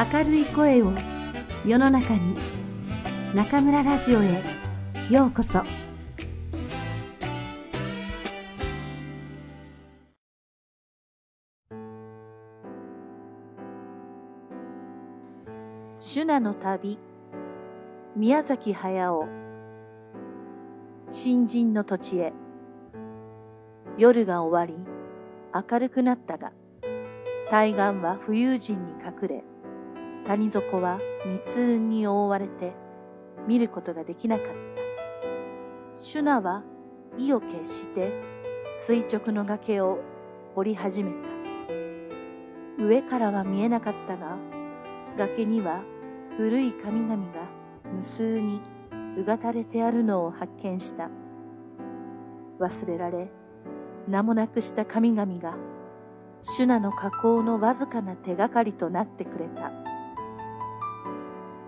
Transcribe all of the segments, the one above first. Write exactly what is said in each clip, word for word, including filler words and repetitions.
明るい声を世の中に、中村ラジオへようこそ。シュナの旅、宮崎駿。新人の土地へ。夜が終わり明るくなったが、対岸は浮遊陣に隠れ、谷底は密雲に覆われて見ることができなかった。シュナは意を決して垂直の崖を掘り始めた。上からは見えなかったが、崖には古い神々が無数にうがたれてあるのを発見した。忘れられ名もなくした神々がシュナの加工のわずかな手がかりとなってくれた。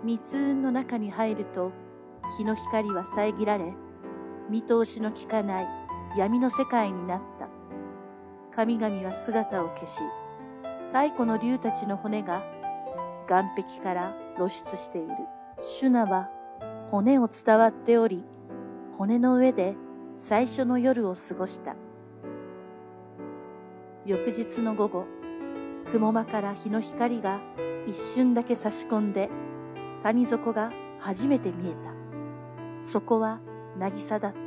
密雲の中に入ると日の光は遮られ、見通しのきかない闇の世界になった。神々は姿を消し、太古の竜たちの骨が岩壁から露出している。シュナは骨を伝わっており、骨の上で最初の夜を過ごした。翌日の午後、雲間から日の光が一瞬だけ差し込んで、谷底が初めて見えた。そこは渚だった。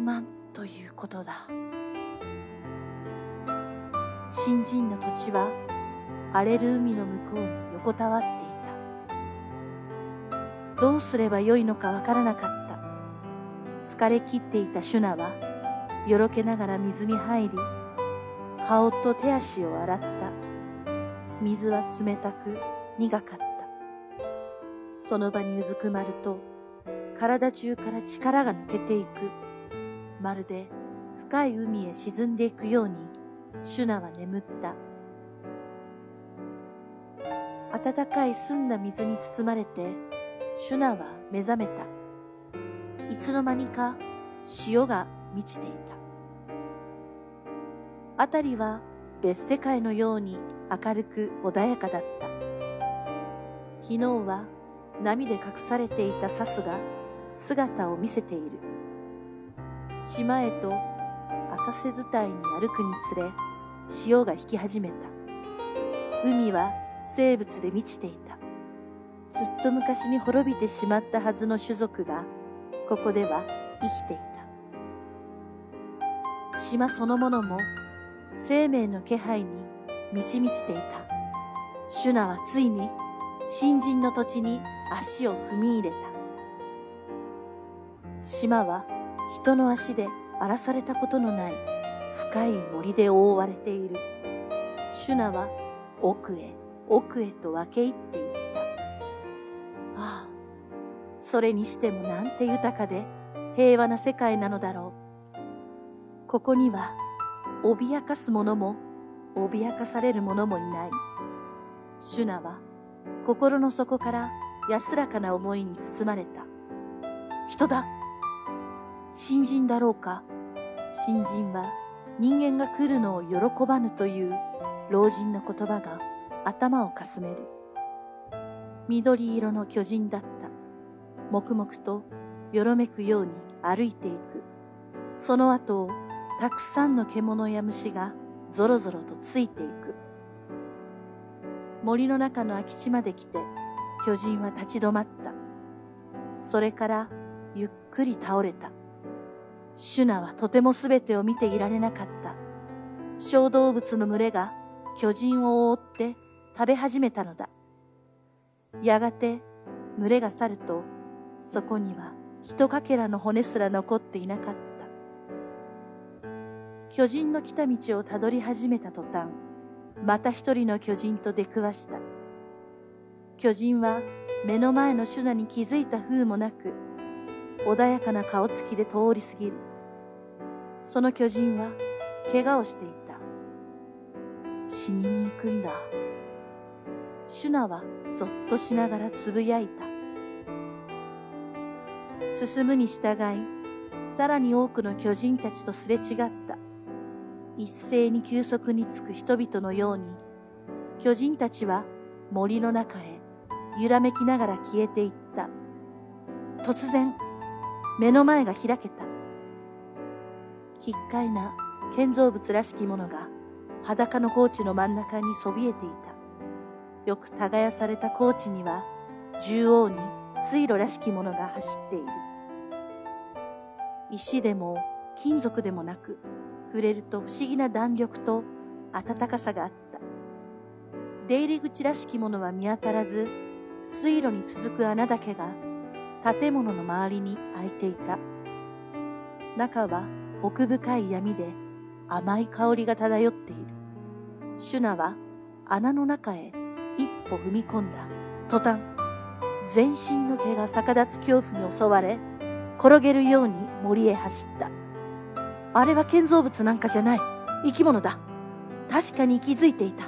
なんということだ。新人の土地は荒れる海の向こうに横たわっていた。どうすればよいのかわからなかった。疲れ切っていたシュナはよろけながら水に入り、顔と手足を洗った。水は冷たく苦かった。その場にうずくまると、体中から力が抜けていく。まるで深い海へ沈んでいくように、シュナは眠った。暖かい澄んだ水に包まれて、シュナは目覚めた。いつの間にか潮が満ちていた。あたりは別世界のように明るく穏やかだった。昨日は波で隠されていたサスが姿を見せている。島へと浅瀬伝いに歩くにつれ、潮が引き始めた。海は生物で満ちていた。ずっと昔に滅びてしまったはずの種族が、ここでは生きていた。島そのものも生命の気配に満ち満ちていた。シュナはついに、新人の土地に足を踏み入れた。島は人の足で荒らされたことのない深い森で覆われている。シュナは奥へ奥へと分け入っていった。ああ、それにしてもなんて豊かで平和な世界なのだろう。ここには脅かす者も脅かされる者もいない。シュナは心の底から安らかな思いに包まれた。人だ。新人だろうか。新人は人間が来るのを喜ばぬという老人の言葉が頭をかすめる。緑色の巨人だった。黙々とよろめくように歩いていく。その後をたくさんの獣や虫がぞろぞろとついていく。森の中の空き地まで来て、巨人は立ち止まった。それからゆっくり倒れた。シュナはとてもすべてを見ていられなかった。小動物の群れが巨人を覆って食べ始めたのだ。やがて群れが去ると、そこには一かけらの骨すら残っていなかった。巨人の来た道をたどり始めた途端、また一人の巨人と出くわした。巨人は目の前のシュナに気づいた風もなく、穏やかな顔つきで通り過ぎる。その巨人は怪我をしていた。死にに行くんだ。シュナはぞっとしながらつぶやいた。進むに従い、さらに多くの巨人たちとすれ違った。一斉に急速につく人々のように、巨人たちは森の中へ揺らめきながら消えていった。突然、目の前が開けた。奇怪な建造物らしきものが裸の高地の真ん中にそびえていた。よく耕された高地には縦横に水路らしきものが走っている。石でも金属でもなく、触れると不思議な弾力と暖かさがあった。出入り口らしきものは見当たらず、水路に続く穴だけが建物の周りに開いていた。中は奥深い闇で甘い香りが漂っている。シュナは穴の中へ一歩踏み込んだ。途端、全身の毛が逆立つ恐怖に襲われ、転げるように森へ走った。あれは建造物なんかじゃない。生き物だ。確かに気づいていた。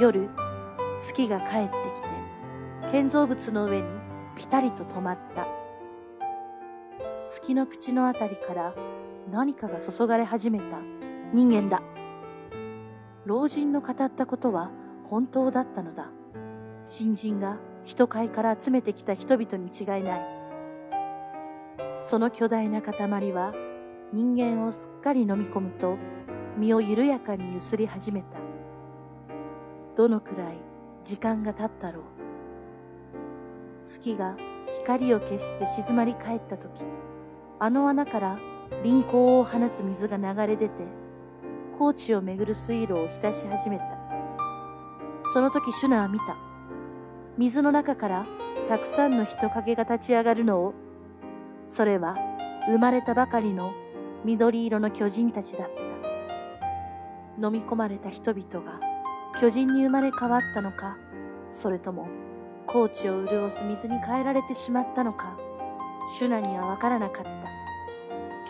夜、月が帰ってきて、建造物の上にピタリと止まった。月の口のあたりから何かが注がれ始めた。人間だ。老人の語ったことは本当だったのだ。新人が人海から集めてきた人々に違いない。その巨大な塊は人間をすっかり飲み込むと身を緩やかにゆすり始めた。どのくらい時間が経ったろう。月が光を消して静まり返ったとき、あの穴から輪光を放つ水が流れ出て、高地を巡る水路を浸し始めた。そのときシュナは見た。水の中からたくさんの人影が立ち上がるのを、それは生まれたばかりの緑色の巨人たちだった。飲み込まれた人々が巨人に生まれ変わったのか、それとも高地を潤す水に変えられてしまったのか、シュナにはわからなかった。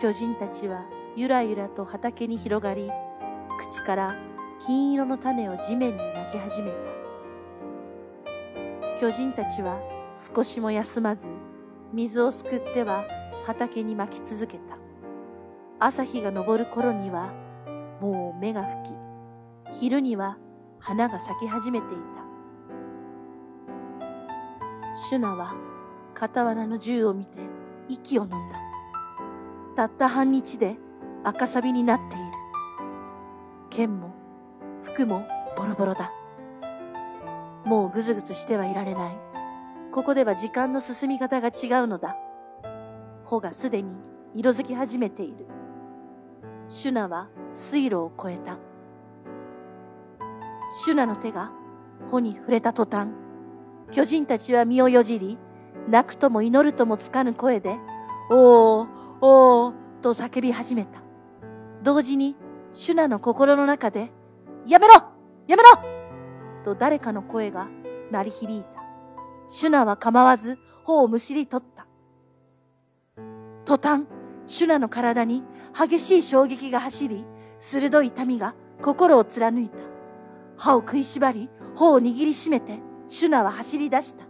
巨人たちはゆらゆらと畑に広がり、口から金色の種を地面にまき始めた。巨人たちは少しも休まず、水をすくっては畑に巻き続けた。朝日が昇る頃にはもう芽が吹き、昼には花が咲き始めていた。シュナは傍らの銃を見て息を飲んだ。たった半日で赤サビになっている。剣も服もボロボロだ。もうぐずぐずしてはいられない。ここでは時間の進み方が違うのだ。穂がすでに色づき始めている。シュナは水路を越えた。シュナの手が穂に触れた途端、巨人たちは身をよじり、泣くとも祈るともつかぬ声で、おー、おー、と叫び始めた。同時に、シュナの心の中で、やめろ！やめろ！と誰かの声が鳴り響いた。シュナは構わず、頬をむしり取った。途端、シュナの体に激しい衝撃が走り、鋭い痛みが心を貫いた。歯を食いしばり、頬を握りしめて、シュナは走り出した。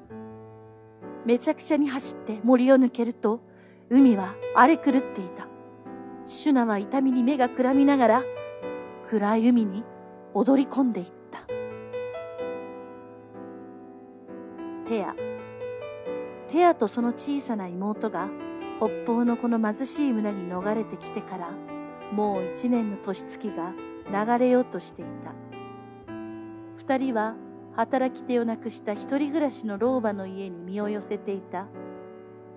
めちゃくちゃに走って森を抜けると、海は荒れ狂っていた。シュナは痛みに目がくらみながら、暗い海に踊り込んでいった。テア。テアとその小さな妹が北方のこの貧しい村に逃れてきてからもう一年の年月が流れようとしていた。二人は働き手をなくした一人暮らしの老婆の家に身を寄せていた。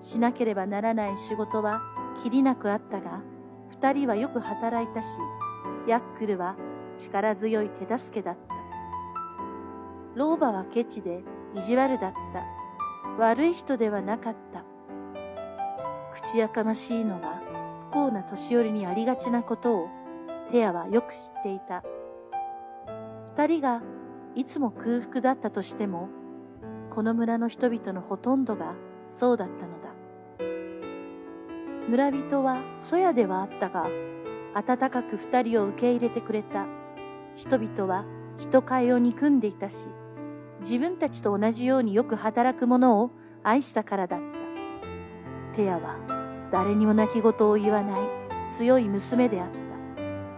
しなければならない仕事はきりなくあったが、二人はよく働いたし、ヤックルは力強い手助けだった。老婆はケチで意地悪だった。悪い人ではなかった。口やかましいのは不幸な年寄りにありがちなことをテアはよく知っていた。二人がいつも空腹だったとしても、この村の人々のほとんどがそうだったのだ。村人は粗野ではあったが、温かく二人を受け入れてくれた。人々は人買いを憎んでいたし、自分たちと同じようによく働く者を愛したからだった。テアは誰にも泣き言を言わない強い娘であっ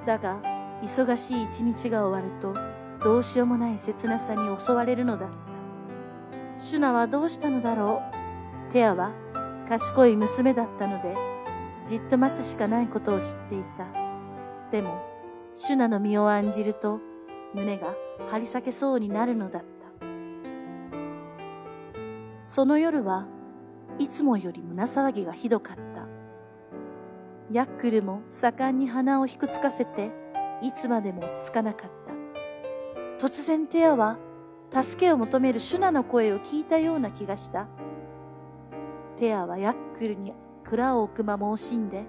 た。だが、忙しい一日が終わると、どうしようもない切なさに襲われるのだった。シュナはどうしたのだろう。テアは賢い娘だったので、じっと待つしかないことを知っていた。でも、シュナの身を案じると、胸が張り裂けそうになるのだった。その夜はいつもより胸騒ぎがひどかった。ヤックルも盛んに鼻をひくつかせて、いつまでも落ち着かなかった。突然テアは助けを求めるシュナの声を聞いたような気がした。テアはヤックルに蔵を置くまま惜しんで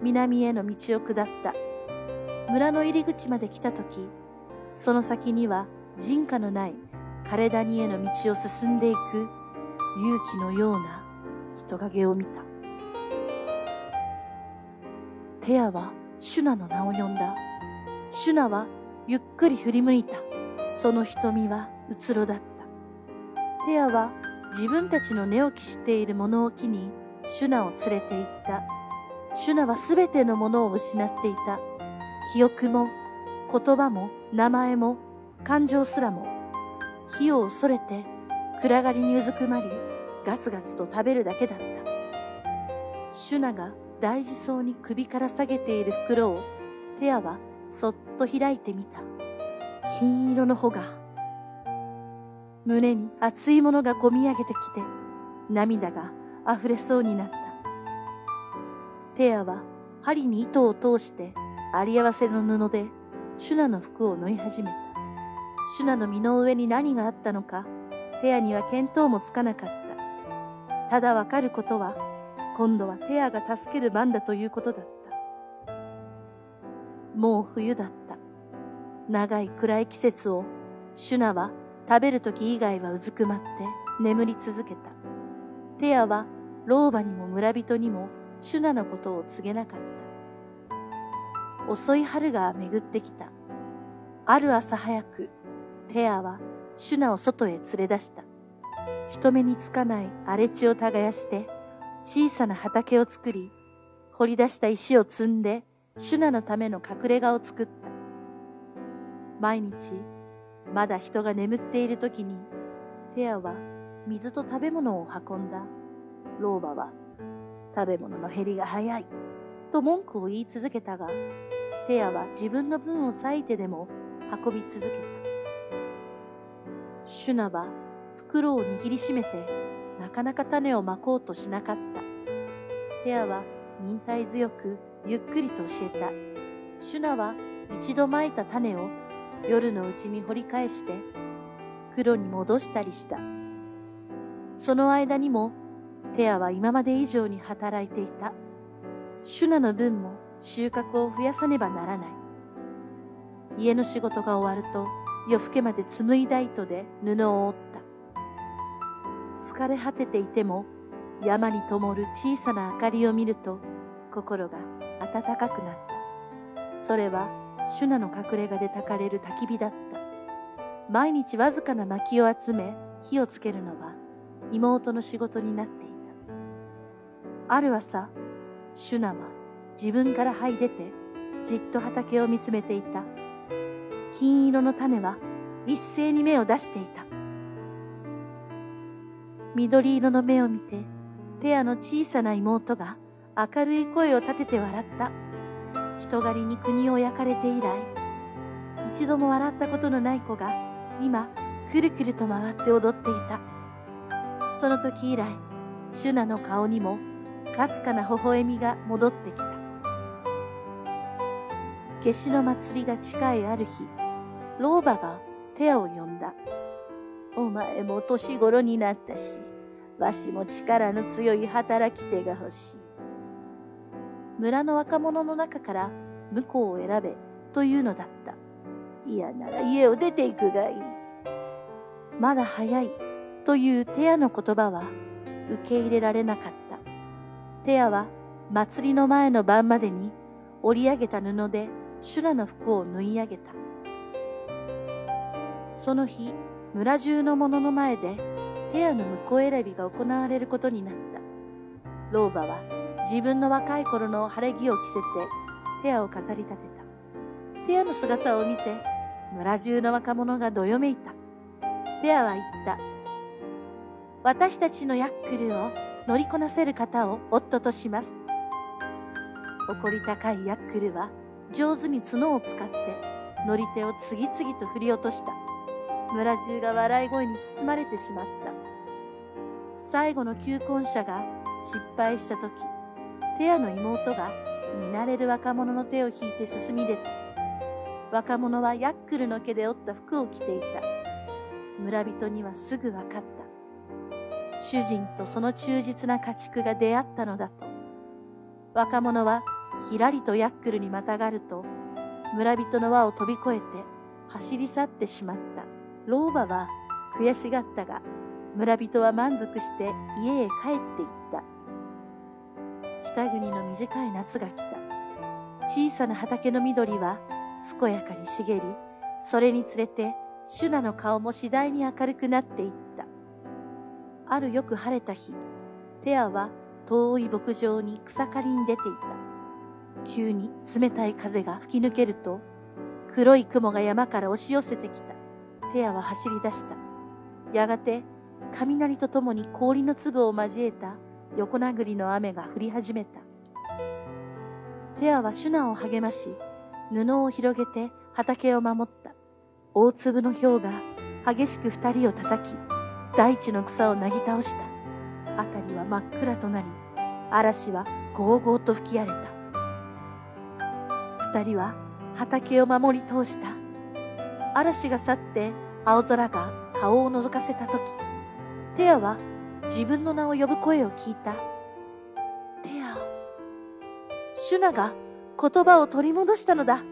南への道を下った。村の入り口まで来たとき、その先には人家のない枯れ谷への道を進んでいく勇気のような人影を見た。テアはシュナの名を呼んだ。シュナはゆっくり振り向いた。その瞳はうつろだった。テアは自分たちの寝起きしている物置にシュナを連れて行った。シュナはすべてのものを失っていた。記憶も言葉も名前も感情すらも。火を恐れて暗がりにうずくまり、ガツガツと食べるだけだった。シュナが大事そうに首から下げている袋をテアはそっと開いてみた。金色の穂が胸に熱いものがこみ上げてきて、涙があふれそうになった。テアは針に糸を通してあり合わせの布でシュナの服を縫い始めた。シュナの身の上に何があったのか、テアには見当もつかなかった。ただわかることは、今度はテアが助ける番だということだった。もう冬だった。長い暗い季節をシュナは食べるとき以外はうずくまって眠り続けた。テアは老婆にも村人にもシュナのことを告げなかった。遅い春が巡ってきた。ある朝早く、テアはシュナを外へ連れ出した。人目につかない荒れ地を耕して、小さな畑を作り、掘り出した石を積んで、シュナのための隠れ家を作った。毎日、まだ人が眠っている時に、テアは水と食べ物を運んだ。老婆は、食べ物の減りが早い、と文句を言い続けたが、テアは自分の分を割いてでも運び続けた。シュナは袋を握りしめて、なかなか種をまこうとしなかった。テアは忍耐強くゆっくりと教えた。シュナは一度まいた種を夜のうちに掘り返して、袋に戻したりした。その間にも、テアは今まで以上に働いていた。シュナの分も収穫を増やさねばならない。家の仕事が終わると、夜更けまで紡いだ糸で布を織った。疲れ果てていても、山に灯る小さな明かりを見ると、心が暖かくなった。それは、シュナの隠れ家で焚かれる焚き火だった。毎日わずかな薪を集め、火をつけるのは、妹の仕事になっていた。ある朝、シュナは自分から這い出て、じっと畑を見つめていた。金色の種は一斉に芽を出していた。緑色の芽を見て、テアの小さな妹が明るい声を立てて笑った。人狩りに国を焼かれて以来、一度も笑ったことのない子が今、くるくると回って踊っていた。その時以来、シュナの顔にも、かすかな微笑みが戻ってきた。夏至の祭りが近いある日、老婆がテアを呼んだ。お前も年頃になったし、わしも力の強い働き手が欲しい。村の若者の中から婿を選べというのだった。嫌なら家を出ていくがいい。まだ早いというテアの言葉は受け入れられなかった。テアは祭りの前の晩までに織り上げた布でシュナの服を縫い上げた。その日、村中の者の前でテアの婿選びが行われることになった。老婆は自分の若い頃の晴れ着を着せてテアを飾り立てた。テアの姿を見て村中の若者がどよめいた。ペアは言った。私たちのヤックルを乗りこなせる方を夫とします。誇り高いヤックルは上手に角を使って乗り手を次々と振り落とした。村中が笑い声に包まれてしまった。最後の求婚者が失敗したとき、ペアの妹が見慣れる若者の手を引いて進み出た。若者はヤックルの毛で織った服を着ていた。村人にはすぐ分かった。主人とその忠実な家畜が出会ったのだと。若者はひらりとヤックルにまたがると、村人の輪を飛び越えて走り去ってしまった。老婆は悔しがったが、村人は満足して家へ帰っていった。北国の短い夏が来た。小さな畑の緑は健やかに茂り、それにつれてシュナの顔も次第に明るくなっていった。あるよく晴れた日、テアは遠い牧場に草刈りに出ていた。急に冷たい風が吹き抜けると、黒い雲が山から押し寄せてきた。テアは走り出した。やがて、雷とともに氷の粒を交えた横殴りの雨が降り始めた。テアはシュナを励まし、布を広げて畑を守った。大粒のひょうが激しく二人を叩き、大地の草をなぎ倒した。あたりは真っ暗となり、嵐はごうごうと吹き荒れた。二人は畑を守り通した。嵐が去って青空が顔を覗かせたとき、テアは自分の名を呼ぶ声を聞いた。テア、シュナが言葉を取り戻したのだ。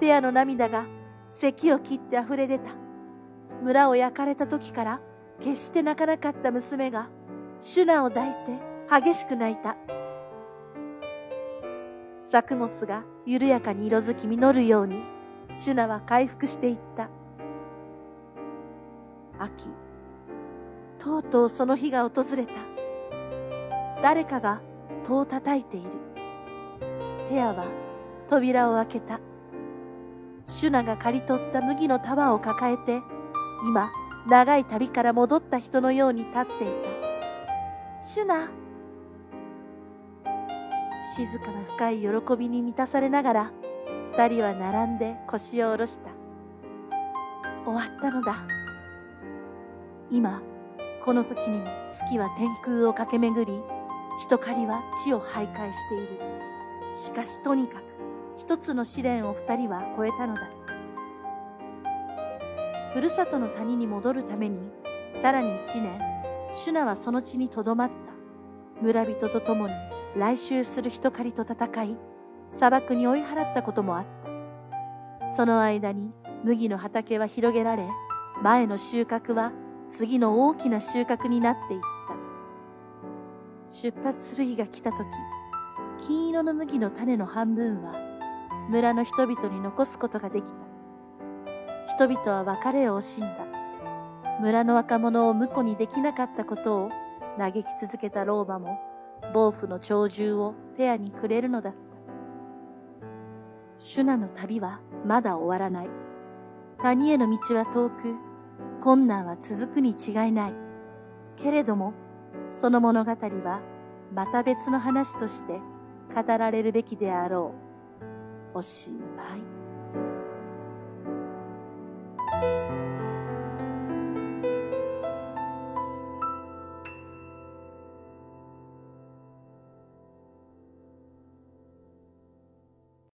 テアの涙が咳を切って溢れ出た。村を焼かれた時から決して泣かなかった娘がシュナを抱いて激しく泣いた。作物が緩やかに色づき実るように、シュナは回復していった。秋、とうとうその日が訪れた。誰かが戸を叩いている。テアは扉を開けた。シュナが刈り取った麦の束を抱えて、今、長い旅から戻った人のように立っていた。シュナ。静かな深い喜びに満たされながら、二人は並んで腰を下ろした。終わったのだ。今、この時にも月は天空を駆け巡り、人狩りは地を徘徊している。しかしとにかく、一つの試練を二人は越えたのだ。ふるさとの谷に戻るために、さらに一年、シュナはその地に留まった。村人と共に来襲する人狩りと戦い、砂漠に追い払ったこともあった。その間に麦の畑は広げられ、前の収穫は次の大きな収穫になっていった。出発する日が来たとき、金色の麦の種の半分は、村の人々に残すことができた。人々は別れを惜しんだ。村の若者を婿にできなかったことを嘆き続けた老婆も、暴風の鳥獣をペアにくれるのだった。シュナの旅はまだ終わらない。谷への道は遠く、困難は続くに違いない。けれども、その物語はまた別の話として語られるべきであろう。おしまい。